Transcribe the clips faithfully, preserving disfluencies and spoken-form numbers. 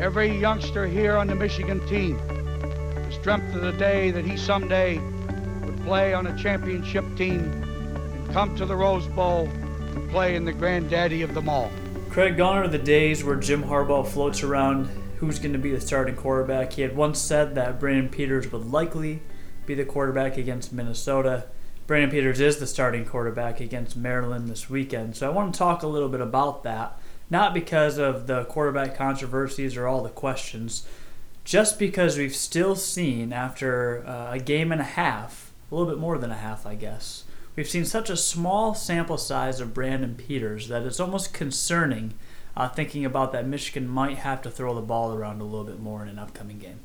every youngster here on the Michigan team has dreamt of the day that he someday would play on a championship team and come to the Rose Bowl and play in the granddaddy of them all. Craig, gone are the days where Jim Harbaugh floats around who's going to be the starting quarterback. He had once said that Brandon Peters would likely be the quarterback against Minnesota. Brandon Peters is the starting quarterback against Maryland this weekend. So I want to talk a little bit about that, not because of the quarterback controversies or all the questions, just because we've still seen after uh, a game and a half, a little bit more than a half, I guess, we've seen such a small sample size of Brandon Peters that it's almost concerning Uh, thinking about that Michigan might have to throw the ball around a little bit more in an upcoming game.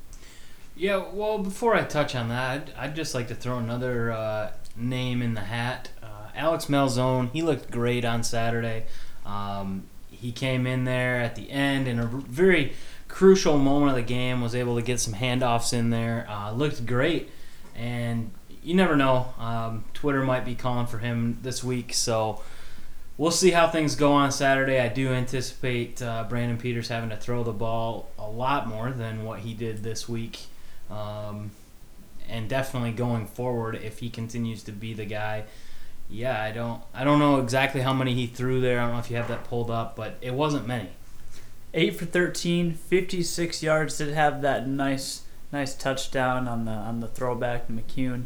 Yeah, well, before I touch on that, I'd, I'd just like to throw another uh, name in the hat. Uh, Alex Malzone, he looked great on Saturday. Um, he came in there at the end in a very crucial moment of the game, was able to get some handoffs in there, uh, looked great, and you never know. Um, Twitter might be calling for him this week, so we'll see how things go on Saturday. I do anticipate uh, Brandon Peters having to throw the ball a lot more than what he did this week. Um, and definitely going forward, if he continues to be the guy. Yeah, I don't I don't know exactly how many he threw there. I don't know if you have that pulled up, but it wasn't many. eight for thirteen, fifty-six yards. Did have that nice nice touchdown on the on the throwback to McCune.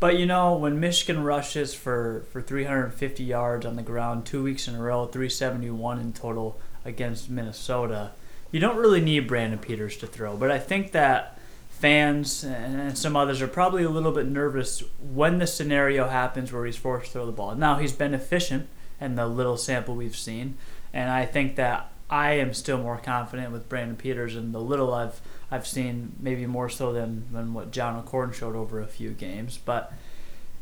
But, you know, when Michigan rushes for, for three hundred fifty yards on the ground two weeks in a row, three seventy-one in total against Minnesota, you don't really need Brandon Peters to throw. But I think that fans and some others are probably a little bit nervous when the scenario happens where he's forced to throw the ball. Now, he's been efficient in the little sample we've seen, and I think that I am still more confident with Brandon Peters and the little I've I've seen, maybe more so than, than what John O'Korn showed over a few games. But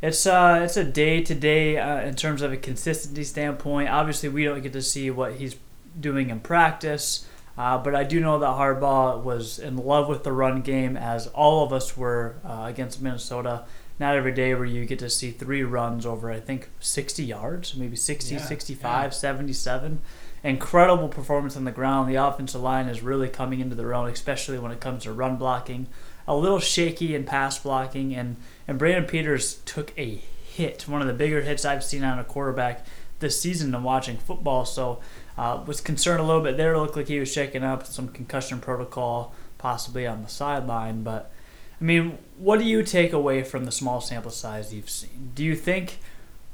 it's uh, it's a day-to-day uh, in terms of a consistency standpoint. Obviously, we don't get to see what he's doing in practice, uh, but I do know that Harbaugh was in love with the run game, as all of us were uh, against Minnesota. Not every day where you get to see three runs over, I think, sixty yards, maybe sixty, yeah, sixty-five, yeah. seventy-seven. Incredible performance on the ground. The offensive line is really coming into their own, especially when it comes to run blocking. A little shaky in pass blocking, and, and Brandon Peters took a hit, one of the bigger hits I've seen on a quarterback this season in watching football. So uh, was concerned a little bit there. It looked like he was shaken up, some concussion protocol possibly on the sideline. But, I mean, what do you take away from the small sample size you've seen? Do you think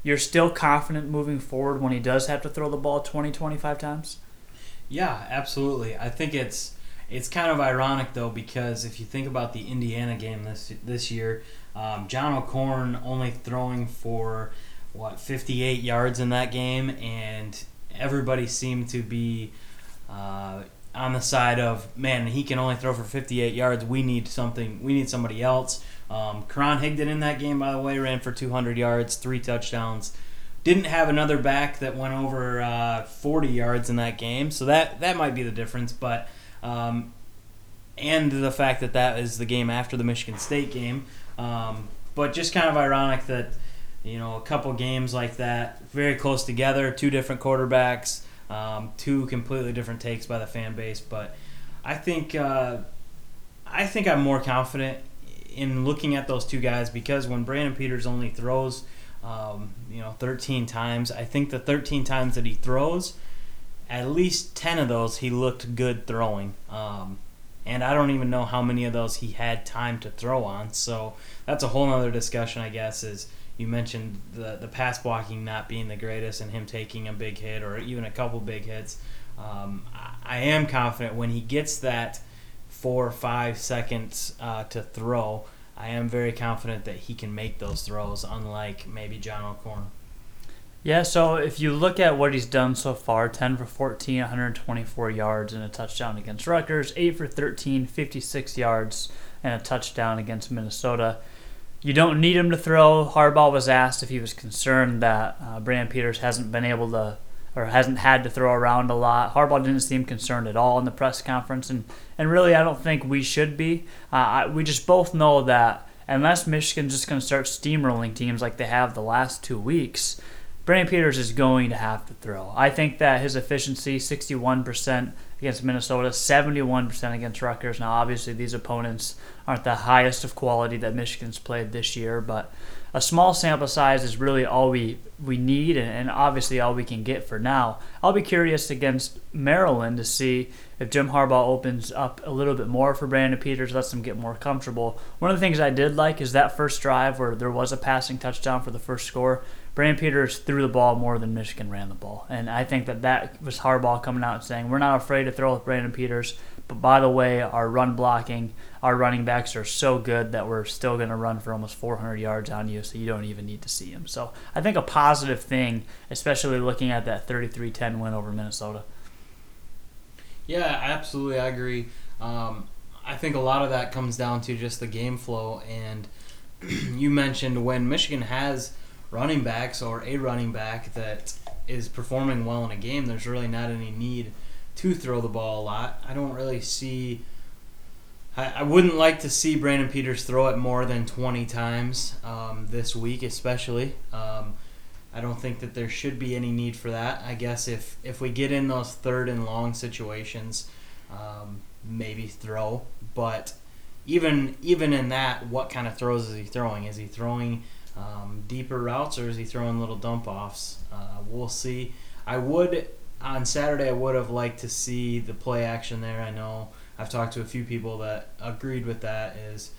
you're still confident moving forward when he does have to throw the ball twenty, twenty-five times? Yeah, absolutely. I think it's it's kind of ironic, though, because if you think about the Indiana game this this year, um, John O'Korn only throwing for, what, fifty-eight yards in that game, and everybody seemed to be uh, on the side of, man, he can only throw for fifty-eight yards. We need something. We need somebody else. Um, Karan Higdon in that game, by the way, ran for two hundred yards, three touchdowns. Didn't have another back that went over uh, forty yards in that game, so that, that might be the difference. But um, and the fact that that is the game after the Michigan State game. Um, but just kind of ironic that, you know, a couple games like that, very close together, two different quarterbacks, um, two completely different takes by the fan base. But I think uh, I think I'm more confident in looking at those two guys, because when Brandon Peters only throws, um, you know, thirteen times, I think the thirteen times that he throws, at least ten of those he looked good throwing. Um, and I don't even know how many of those he had time to throw on. So that's a whole other discussion, I guess, is you mentioned the, the pass blocking not being the greatest and him taking a big hit or even a couple big hits. Um, I, I am confident when he gets that four or five seconds uh, to throw, I am very confident that he can make those throws, unlike maybe John O'Korn. Yeah, so if you look at what he's done so far, ten for fourteen, one hundred twenty-four yards and a touchdown against Rutgers, eight for thirteen, fifty-six yards and a touchdown against Minnesota. You don't need him to throw. Harbaugh was asked if he was concerned that uh, Brandon Peters hasn't been able to or hasn't had to throw around a lot. Harbaugh didn't seem concerned at all in the press conference, and, and really I don't think we should be. Uh, I, we just both know that unless Michigan's just going to start steamrolling teams like they have the last two weeks, Brandon Peters is going to have to throw. I think that his efficiency, sixty-one percent against Minnesota, seventy-one percent against Rutgers. Now, obviously, these opponents aren't the highest of quality that Michigan's played this year, but a small sample size is really all we, we need and, and obviously all we can get for now. I'll be curious against Maryland to see if Jim Harbaugh opens up a little bit more for Brandon Peters, lets him get more comfortable. One of the things I did like is that first drive where there was a passing touchdown for the first score. Brandon Peters threw the ball more than Michigan ran the ball. And I think that that was Harbaugh coming out and saying, we're not afraid to throw with Brandon Peters, but by the way, our run blocking, our running backs are so good that we're still going to run for almost four hundred yards on you, so you don't even need to see him. So I think a positive thing, especially looking at that thirty-three ten win over Minnesota. Yeah, absolutely. I agree. Um, I think a lot of that comes down to just the game flow. And you mentioned when Michigan has running backs or a running back that is performing well in a game, there's really not any need to throw the ball a lot. I don't really see – I wouldn't like to see Brandon Peters throw it more than twenty times um, this week especially. Um, I don't think that there should be any need for that. I guess if, if we get in those third and long situations, um, maybe throw. But even even in that, what kind of throws is he throwing? Is he throwing um, deeper routes or is he throwing little dump-offs? Uh, we'll see. I would – on Saturday, I would have liked to see the play action there. I know I've talked to a few people that agreed with that. Is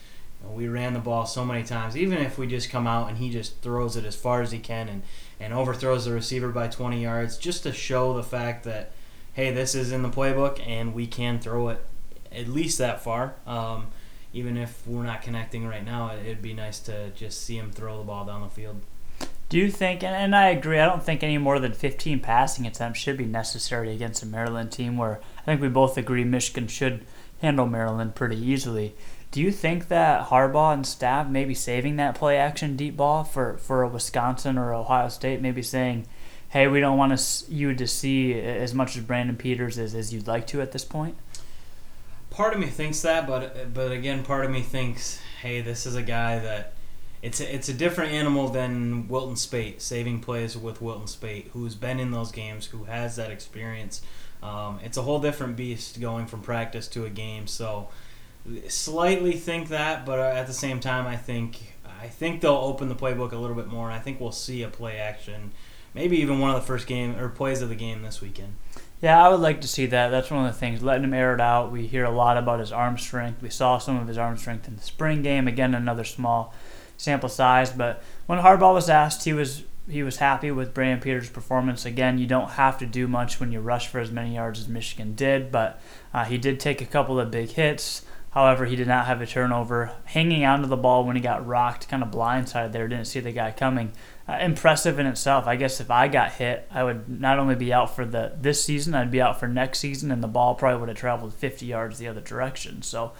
you know, we ran the ball so many times. Even if we just come out and he just throws it as far as he can and, and overthrows the receiver by twenty yards, just to show the fact that, hey, this is in the playbook and we can throw it at least that far. Um, even if we're not connecting right now, it would be nice to just see him throw the ball down the field. Do you think, and, and I agree, I don't think any more than fifteen passing attempts should be necessary against a Maryland team where I think we both agree Michigan should handle Maryland pretty easily. Do you think that Harbaugh and staff maybe saving that play action deep ball for, for a Wisconsin or Ohio State, maybe saying, hey, we don't want to, you to see as much as Brandon Peters as, as you'd like to at this point? Part of me thinks that, but but again, part of me thinks, hey, this is a guy that, It's a, it's a different animal than Wilton Speight, saving plays with Wilton Speight, who's been in those games, who has that experience. Um, it's a whole different beast going from practice to a game. So slightly think that, but at the same time, I think I think they'll open the playbook a little bit more, and I think we'll see a play action, maybe even one of the first game or plays of the game this weekend. Yeah, I would like to see that. That's one of the things, letting him air it out. We hear a lot about his arm strength. We saw some of his arm strength in the spring game. Again, another small sample size, but when Harbaugh was asked, he was he was happy with Brandon Peters' performance. Again, you don't have to do much when you rush for as many yards as Michigan did, but uh, he did take a couple of big hits. However, he did not have a turnover. Hanging onto the ball when he got rocked, kind of blindsided there, didn't see the guy coming. Uh, impressive in itself. I guess if I got hit, I would not only be out for the this season, I'd be out for next season, and the ball probably would have traveled fifty yards the other direction. So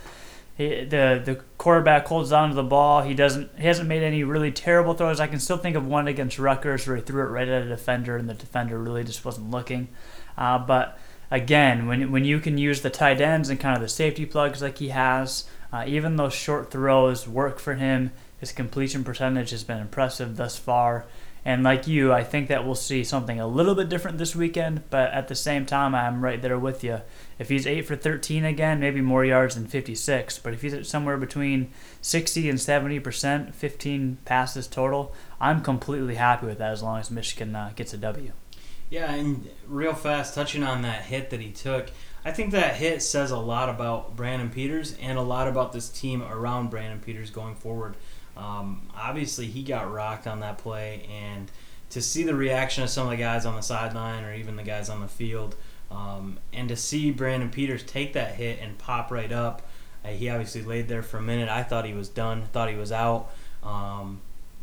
He, the the quarterback holds on to the ball. He doesn't. He hasn't made any really terrible throws. I can still think of one against Rutgers where he threw it right at a defender, and the defender really just wasn't looking. Uh, but again, when when you can use the tight ends and kind of the safety plugs like he has, uh, even those short throws work for him. His completion percentage has been impressive thus far. And like you, I think that we'll see something a little bit different this weekend, but at the same time, I'm right there with you. If he's eight for thirteen again, maybe more yards than fifty-six, but if he's at somewhere between sixty and seventy percent, fifteen passes total, I'm completely happy with that as long as Michigan uh, gets a W. Yeah, and real fast, touching on that hit that he took, I think that hit says a lot about Brandon Peters and a lot about this team around Brandon Peters going forward. Um, obviously, he got rocked on that play, and to see the reaction of some of the guys on the sideline or even the guys on the field, um, and to see Brandon Peters take that hit and pop right up, uh, he obviously laid there for a minute. I thought he was done, thought he was out. Um,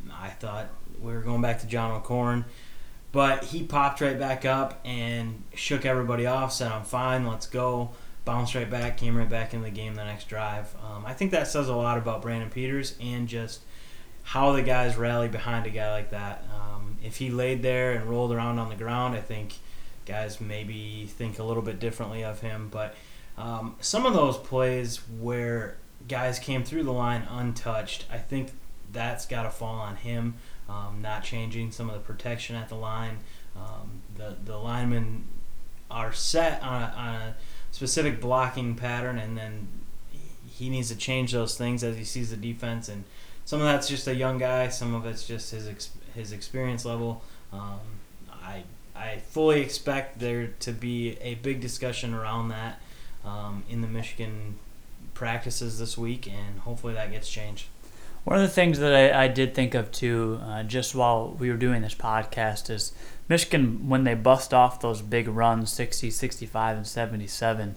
I thought we were going back to John O'Korn, but he popped right back up and shook everybody off, said, I'm fine, let's go. Bounced right back, came right back into the game the next drive. Um, I think that says a lot about Brandon Peters and just how the guys rally behind a guy like that. Um, if he laid there and rolled around on the ground, I think guys maybe think a little bit differently of him. But um, some of those plays where guys came through the line untouched, I think that's got to fall on him. um, not changing some of the protection at the line. Um, the, the linemen are set on a, on a specific blocking pattern, and then he needs to change those things as he sees the defense. And some of that's just a young guy. Some of it's just his ex- his experience level. Um, I I fully expect there to be a big discussion around that um, in the Michigan practices this week, and hopefully that gets changed. One of the things that I, I did think of too, uh, just while we were doing this podcast, is Michigan, when they bust off those big runs, sixty, sixty-five, and seventy-seven,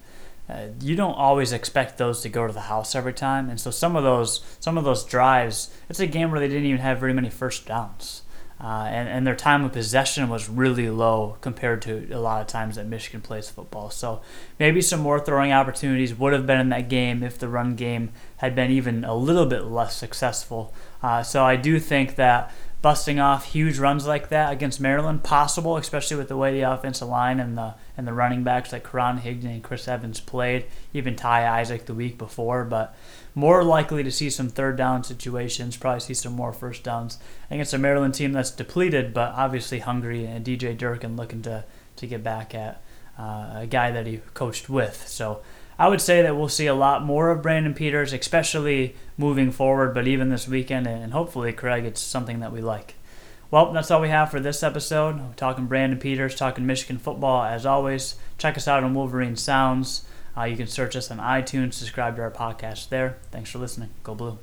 uh, you don't always expect those to go to the house every time. And so some of those some of those drives, it's a game where they didn't even have very many first downs. Uh, and, and their time of possession was really low compared to a lot of times that Michigan plays football. So maybe some more throwing opportunities would have been in that game if the run game had been even a little bit less successful. Uh, so I do think that busting off huge runs like that against Maryland, possible, especially with the way the offensive line and the and the running backs like Karan Higdon and Chris Evans played, even Ty Isaac the week before, but more likely to see some third down situations, probably see some more first downs against a Maryland team that's depleted, but obviously hungry, and D J Durkin looking to, to get back at uh, a guy that he coached with. So I would say that we'll see a lot more of Brandon Peters, especially moving forward, but even this weekend, and hopefully, Craig, it's something that we like. Well, that's all we have for this episode. We're talking Brandon Peters, talking Michigan football as always. Check us out on Wolverine Sounds. Uh, you can search us on iTunes, subscribe to our podcast there. Thanks for listening. Go Blue.